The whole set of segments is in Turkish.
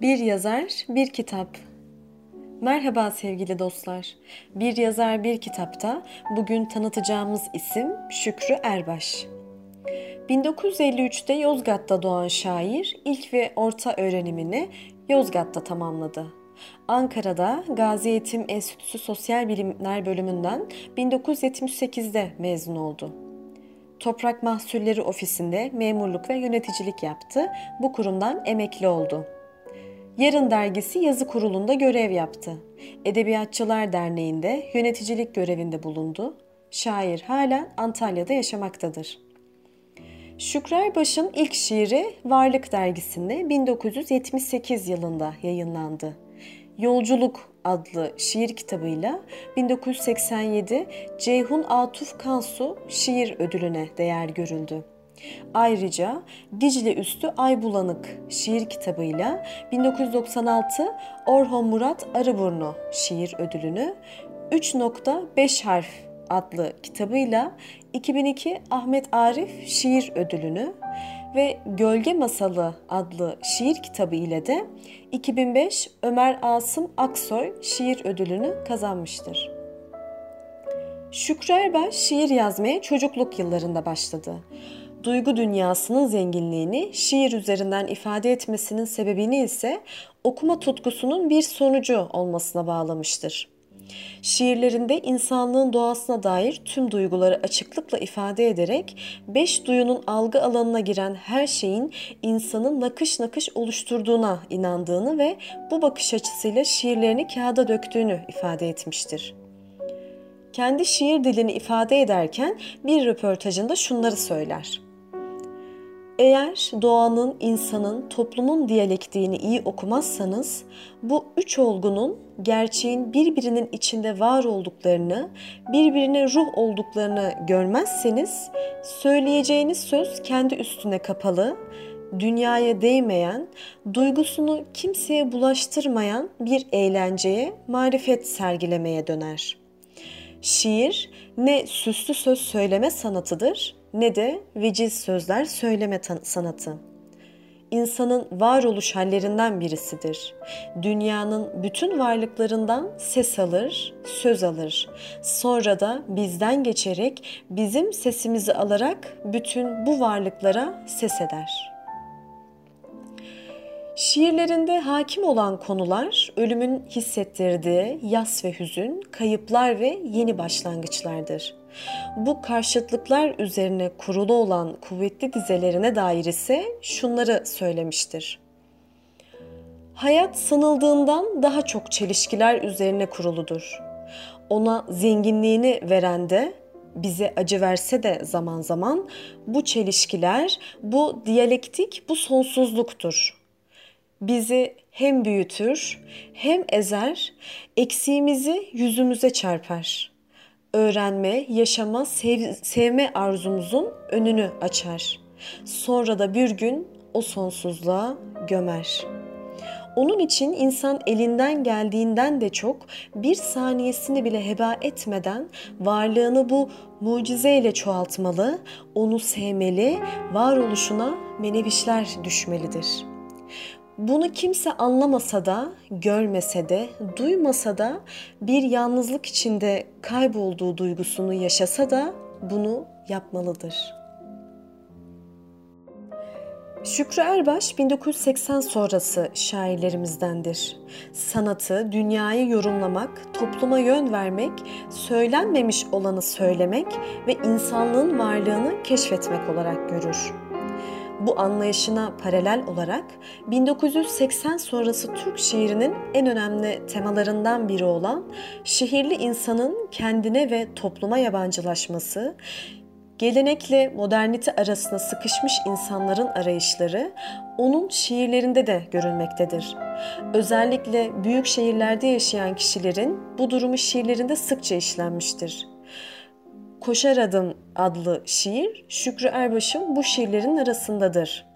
Bir Yazar Bir Kitap. Merhaba sevgili dostlar. Bir Yazar Bir Kitap'ta bugün tanıtacağımız isim Şükrü Erbaş. 1953'te Yozgat'ta doğan şair ilk ve orta öğrenimini Yozgat'ta tamamladı. Ankara'da Gazi Eğitim Enstitüsü Sosyal Bilimler Bölümünden 1978'de mezun oldu. Toprak Mahsulleri Ofisi'nde memurluk ve yöneticilik yaptı. Bu kurumdan emekli oldu. Yarın dergisi yazı kurulunda görev yaptı. Edebiyatçılar Derneği'nde yöneticilik görevinde bulundu. Şair halen Antalya'da yaşamaktadır. Şükrü Erbaş'ın ilk şiiri Varlık dergisinde 1978 yılında yayınlandı. Yolculuk adlı şiir kitabıyla 1987 Ceyhun Atuf Kansu şiir ödülüne değer görüldü. Ayrıca Dicle Üstü Ay Bulanık şiir kitabıyla 1996 Orhan Murat Arıburnu şiir ödülünü, 3.5 Harf adlı kitabıyla 2002 Ahmet Arif şiir ödülünü ve Gölge Masalı adlı şiir kitabı ile de 2005 Ömer Asım Aksoy şiir ödülünü kazanmıştır. Şükrü Erbaş şiir yazmaya çocukluk yıllarında başladı. Duygu dünyasının zenginliğini şiir üzerinden ifade etmesinin sebebini ise okuma tutkusunun bir sonucu olmasına bağlamıştır. Şiirlerinde insanlığın doğasına dair tüm duyguları açıklıkla ifade ederek beş duyunun algı alanına giren her şeyin insanın nakış nakış oluşturduğuna inandığını ve bu bakış açısıyla şiirlerini kağıda döktüğünü ifade etmiştir. Kendi şiir dilini ifade ederken bir röportajında şunları söyler. Eğer doğanın, insanın, toplumun diyalektiğini iyi okumazsanız, bu üç olgunun gerçeğin birbirinin içinde var olduklarını, birbirine ruh olduklarını görmezseniz, söyleyeceğiniz söz kendi üstüne kapalı, dünyaya değmeyen, duygusunu kimseye bulaştırmayan bir eğlenceye, marifet sergilemeye döner. Şiir ne süslü söz söyleme sanatıdır ne de veciz sözler söyleme sanatı. İnsanın varoluş hallerinden birisidir. Dünyanın bütün varlıklarından ses alır, söz alır. Sonra da bizden geçerek, bizim sesimizi alarak bütün bu varlıklara ses eder. Şiirlerinde hakim olan konular ölümün hissettirdiği yas ve hüzün, kayıplar ve yeni başlangıçlardır. Bu karşıtlıklar üzerine kurulu olan kuvvetli dizelerine dair ise şunları söylemiştir. Hayat sanıldığından daha çok çelişkiler üzerine kuruludur. Ona zenginliğini veren de, bize acı verse de zaman zaman bu çelişkiler, bu diyalektik, bu sonsuzluktur. Bizi hem büyütür, hem ezer, eksiğimizi yüzümüze çarpar. Öğrenme, yaşama, sevme arzumuzun önünü açar. Sonra da bir gün o sonsuzluğa gömer. Onun için insan elinden geldiğinden de çok bir saniyesini bile heba etmeden varlığını bu mucizeyle çoğaltmalı, onu sevmeli, varoluşuna menevişler düşmelidir. Bunu kimse anlamasa da, görmese de, duymasa da, bir yalnızlık içinde kaybolduğu duygusunu yaşasa da bunu yapmalıdır. Şükrü Erbaş 1980 sonrası şairlerimizdendir. Sanatı, dünyayı yorumlamak, topluma yön vermek, söylenmemiş olanı söylemek ve insanlığın varlığını keşfetmek olarak görür. Bu anlayışına paralel olarak 1980 sonrası Türk şiirinin en önemli temalarından biri olan şehirli insanın kendine ve topluma yabancılaşması, gelenekle modernite arasında sıkışmış insanların arayışları onun şiirlerinde de görülmektedir. Özellikle büyük şehirlerde yaşayan kişilerin bu durumu şiirlerinde sıkça işlenmiştir. Koşar Adım adlı şiir Şükrü Erbaş'ın bu şiirlerin arasındadır.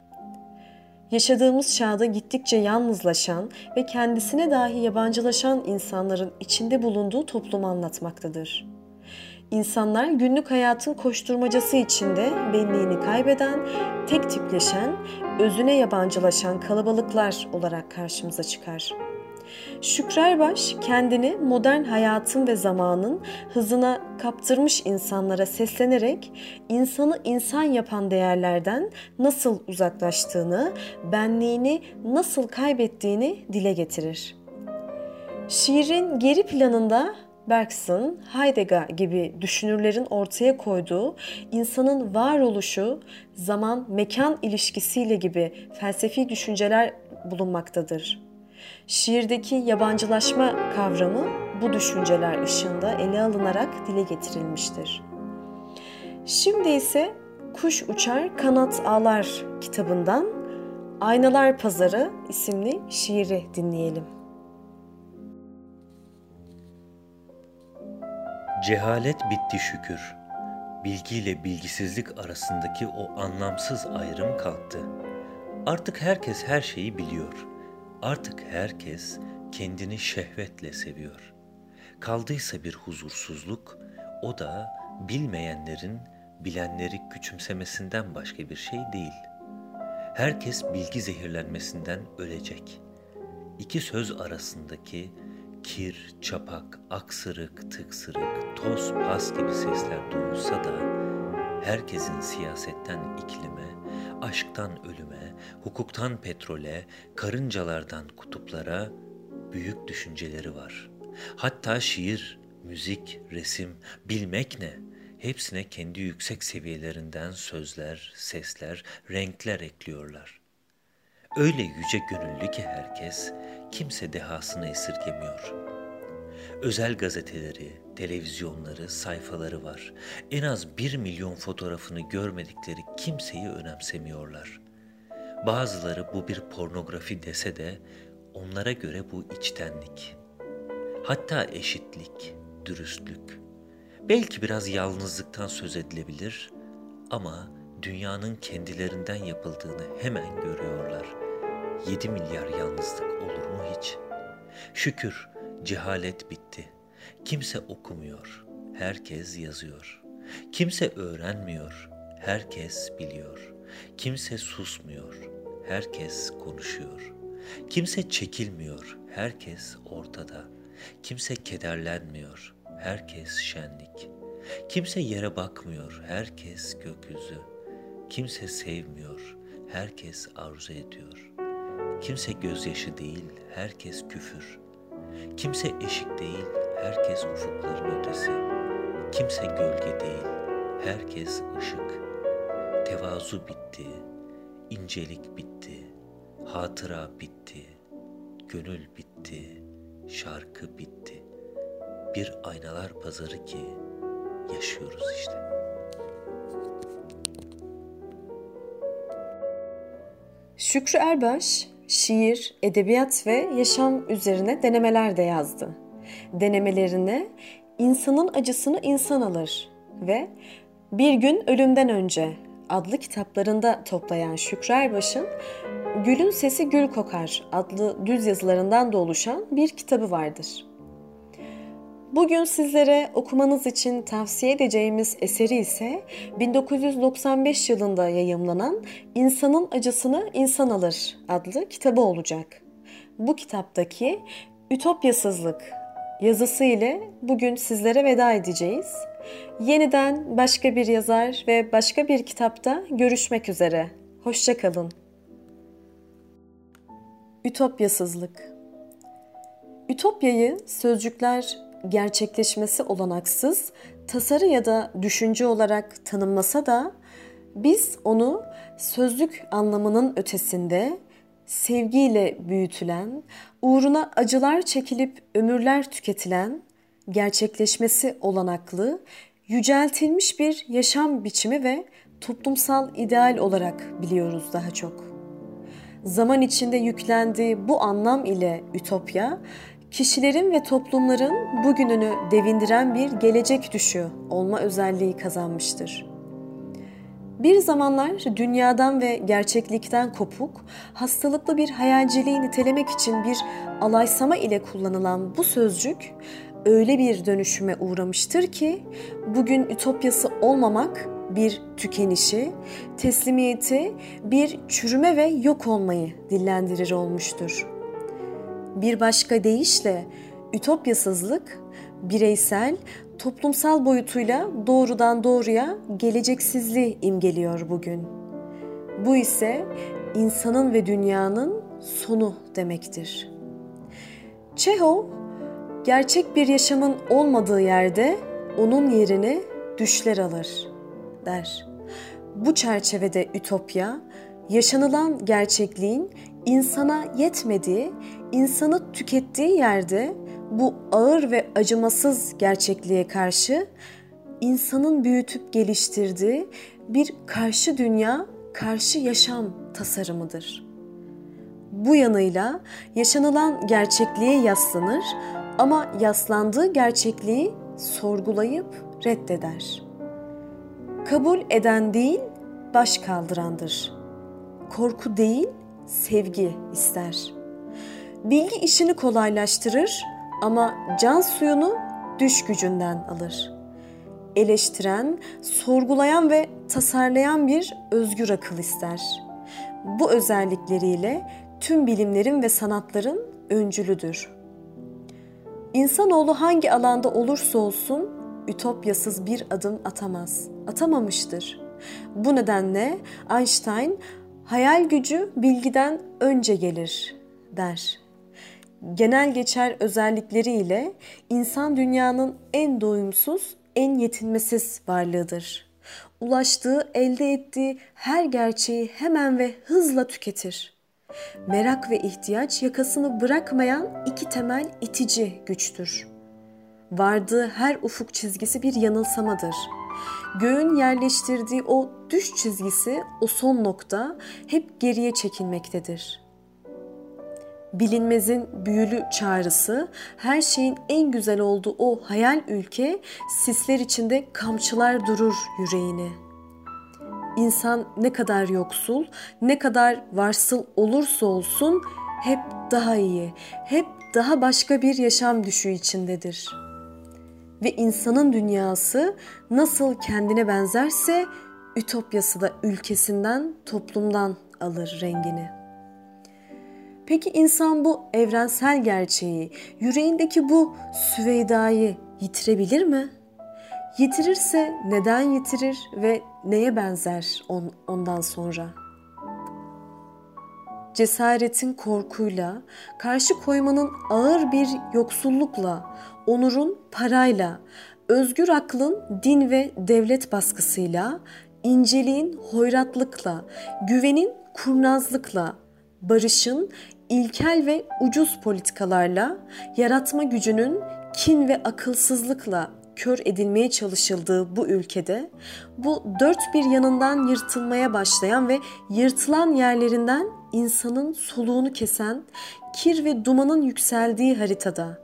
Yaşadığımız çağda gittikçe yalnızlaşan ve kendisine dahi yabancılaşan insanların içinde bulunduğu toplumu anlatmaktadır. İnsanlar günlük hayatın koşturmacası içinde benliğini kaybeden, tek tipleşen, özüne yabancılaşan kalabalıklar olarak karşımıza çıkar. Şükrü Erbaş kendini modern hayatın ve zamanın hızına kaptırmış insanlara seslenerek insanı insan yapan değerlerden nasıl uzaklaştığını, benliğini nasıl kaybettiğini dile getirir. Şiirin geri planında Bergson, Heidegger gibi düşünürlerin ortaya koyduğu insanın varoluşu, zaman-mekan ilişkisiyle gibi felsefi düşünceler bulunmaktadır. Şiirdeki yabancılaşma kavramı bu düşünceler ışığında ele alınarak dile getirilmiştir. Şimdi ise Kuş Uçar Kanat Ağlar kitabından Aynalar Pazarı isimli şiiri dinleyelim. Cehalet bitti şükür. Bilgiyle bilgisizlik arasındaki o anlamsız ayrım kalktı. Artık herkes her şeyi biliyor. Artık herkes kendini şehvetle seviyor. Kaldıysa bir huzursuzluk, o da bilmeyenlerin bilenleri küçümsemesinden başka bir şey değil. Herkes bilgi zehirlenmesinden ölecek. İki söz arasındaki kir, çapak, aksırık, tıksırık, toz, pas gibi sesler duyulsa da herkesin siyasetten iklime, aşktan ölüme, hukuktan petrole, karıncalardan kutuplara büyük düşünceleri var. Hatta şiir, müzik, resim, bilmek ne? Hepsine kendi yüksek seviyelerinden sözler, sesler, renkler ekliyorlar. Öyle yüce gönüllü ki herkes, kimse dehasını esirgemiyor. Özel gazeteleri, televizyonları, sayfaları var. En az 1 milyon fotoğrafını görmedikleri kimseyi önemsemiyorlar. Bazıları bu bir pornografi dese de onlara göre bu içtenlik. Hatta eşitlik, dürüstlük. Belki biraz yalnızlıktan söz edilebilir ama dünyanın kendilerinden yapıldığını hemen görüyorlar. 7 milyar yalnızlık olur mu hiç? Şükür, cehalet bitti. Kimse okumuyor, herkes yazıyor. Kimse öğrenmiyor, herkes biliyor. Kimse susmuyor, herkes konuşuyor. Kimse çekilmiyor, herkes ortada. Kimse kederlenmiyor, herkes şenlik. Kimse yere bakmıyor, herkes gökyüzü. Kimse sevmiyor, herkes arzu ediyor. Kimse gözyaşı değil, herkes küfür. Kimse eşik değil, herkes ufukların ötesi. Kimse gölge değil, herkes ışık. Tevazu bitti, incelik bitti, hatıra bitti, gönül bitti, şarkı bitti. Bir aynalar pazarı ki yaşıyoruz işte. Şükrü Erbaş, şiir, edebiyat ve yaşam üzerine denemeler de yazdı. Denemelerine İnsanın Acısını İnsan Alır ve Bir Gün Ölümden Önce adlı kitaplarında toplayan Şükrü Erbaş'ın Gül'ün Sesi Gül Kokar adlı düz yazılarından da oluşan bir kitabı vardır. Bugün sizlere okumanız için tavsiye edeceğimiz eseri ise 1995 yılında yayımlanan İnsanın Acısını İnsan Alır adlı kitabı olacak. Bu kitaptaki Ütopyasızlık yazısı ile bugün sizlere veda edeceğiz. Yeniden başka bir yazar ve başka bir kitapta görüşmek üzere. Hoşça kalın. Ütopyasızlık. Ütopyayı sözcükler gerçekleşmesi olanaksız, tasarı ya da düşünce olarak tanımlasa da biz onu sözlük anlamının ötesinde sevgiyle büyütülen, uğruna acılar çekilip ömürler tüketilen, gerçekleşmesi olanaklı, yüceltilmiş bir yaşam biçimi ve toplumsal ideal olarak biliyoruz daha çok. Zaman içinde yüklendiği bu anlam ile ütopya, kişilerin ve toplumların bugününü devindiren bir gelecek düşü olma özelliği kazanmıştır. Bir zamanlar dünyadan ve gerçeklikten kopuk, hastalıklı bir hayalciliği nitelemek için bir alaysama ile kullanılan bu sözcük, öyle bir dönüşüme uğramıştır ki bugün ütopyası olmamak bir tükenişi, teslimiyeti, bir çürüme ve yok olmayı dillendirir olmuştur. Bir başka deyişle ütopyasızlık, bireysel, toplumsal boyutuyla doğrudan doğruya geleceksizliği imgeliyor bugün. Bu ise insanın ve dünyanın sonu demektir. Çehov, gerçek bir yaşamın olmadığı yerde onun yerini düşler alır, der. Bu çerçevede ütopya, yaşanılan gerçekliğin insana yetmediği, insanı tükettiği yerde bu ağır ve acımasız gerçekliğe karşı insanın büyütüp geliştirdiği bir karşı dünya, karşı yaşam tasarımıdır. Bu yanıyla yaşanılan gerçekliğe yaslanır ama yaslandığı gerçekliği sorgulayıp reddeder. Kabul eden değil, baş kaldırandır. Korku değil, sevgi ister. Bilgi işini kolaylaştırır ama can suyunu düş gücünden alır. Eleştiren, sorgulayan ve tasarlayan bir özgür akıl ister. Bu özellikleriyle tüm bilimlerin ve sanatların öncülüdür. İnsanoğlu hangi alanda olursa olsun ütopyasız bir adım atamaz, atamamıştır. Bu nedenle Einstein, hayal gücü bilgiden önce gelir, der. Genel geçer özellikleriyle insan dünyanın en doyumsuz, en yetinmesiz varlığıdır. Ulaştığı, elde ettiği her gerçeği hemen ve hızla tüketir. Merak ve ihtiyaç yakasını bırakmayan iki temel itici güçtür. Vardığı her ufuk çizgisi bir yanılsamadır. Göğün yerleştirdiği o düş çizgisi, o son nokta hep geriye çekilmektedir. Bilinmezin büyülü çağrısı, her şeyin en güzel olduğu o hayal ülke, sisler içinde kamçılar durur yüreğini. İnsan ne kadar yoksul, ne kadar varsıl olursa olsun hep daha iyi, hep daha başka bir yaşam düşü içindedir. Ve insanın dünyası nasıl kendine benzerse ütopyası da ülkesinden, toplumdan alır rengini. Peki insan bu evrensel gerçeği, yüreğindeki bu Süveyda'yı yitirebilir mi? Yitirirse neden yitirir ve neye benzer ondan sonra? Cesaretin korkuyla, karşı koymanın ağır bir yoksullukla, onurun parayla, özgür aklın din ve devlet baskısıyla, inceliğin hoyratlıkla, güvenin kurnazlıkla, barışın ilkel ve ucuz politikalarla, yaratma gücünün kin ve akılsızlıkla kör edilmeye çalışıldığı bu ülkede, bu dört bir yanından yırtılmaya başlayan ve yırtılan yerlerinden insanın soluğunu kesen, kir ve dumanın yükseldiği haritada,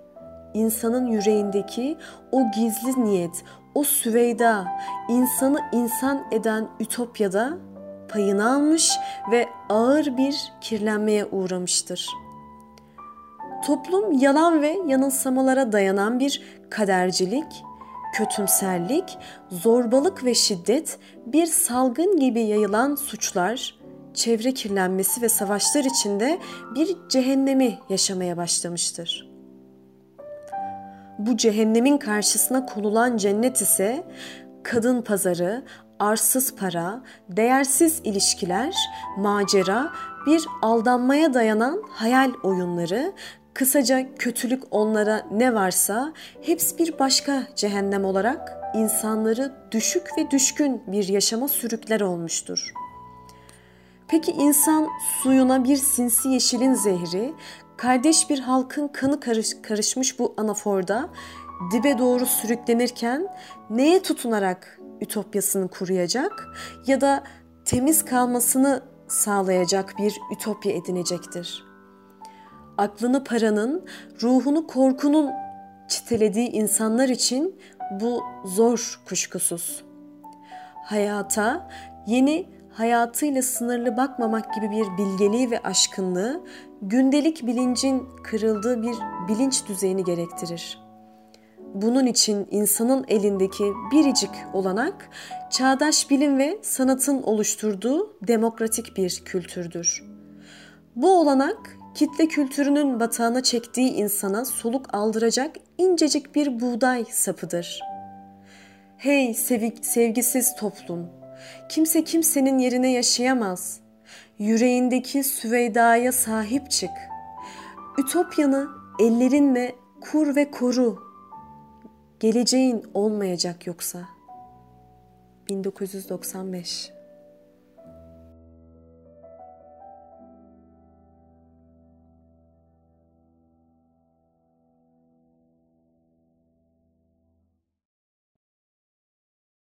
insanın yüreğindeki o gizli niyet, o Süveyda, insanı insan eden ütopyada payını almış ve ağır bir kirlenmeye uğramıştır. Toplum yalan ve yanılsamalara dayanan bir kadercilik, kötümserlik, zorbalık ve şiddet, bir salgın gibi yayılan suçlar, çevre kirlenmesi ve savaşlar içinde bir cehennemi yaşamaya başlamıştır. Bu cehennemin karşısına konulan cennet ise kadın pazarı, arsız para, değersiz ilişkiler, macera, bir aldanmaya dayanan hayal oyunları, kısaca kötülük onlara ne varsa hepsi bir başka cehennem olarak insanları düşük ve düşkün bir yaşama sürükler olmuştur. Peki insan suyuna bir sinsi yeşilin zehri, kardeş bir halkın kanı karışmış bu anaforda dibe doğru sürüklenirken neye tutunarak ütopyasını kuruyacak ya da temiz kalmasını sağlayacak bir ütopya edinecektir? Aklını paranın, ruhunu korkunun çitelediği insanlar için bu zor kuşkusuz. Hayata, yeni hayatıyla sınırlı bakmamak gibi bir bilgeliği ve aşkınlığı, gündelik bilincin kırıldığı bir bilinç düzeyini gerektirir. Bunun için insanın elindeki biricik olanak, çağdaş bilim ve sanatın oluşturduğu demokratik bir kültürdür. Bu olanak, kitle kültürünün batağına çektiği insana soluk aldıracak incecik bir buğday sapıdır. Hey sevgisiz toplum, kimse kimsenin yerine yaşayamaz. Yüreğindeki Süveyda'ya sahip çık. Ütopyanı ellerinle kur ve koru. Geleceğin olmayacak yoksa. 1995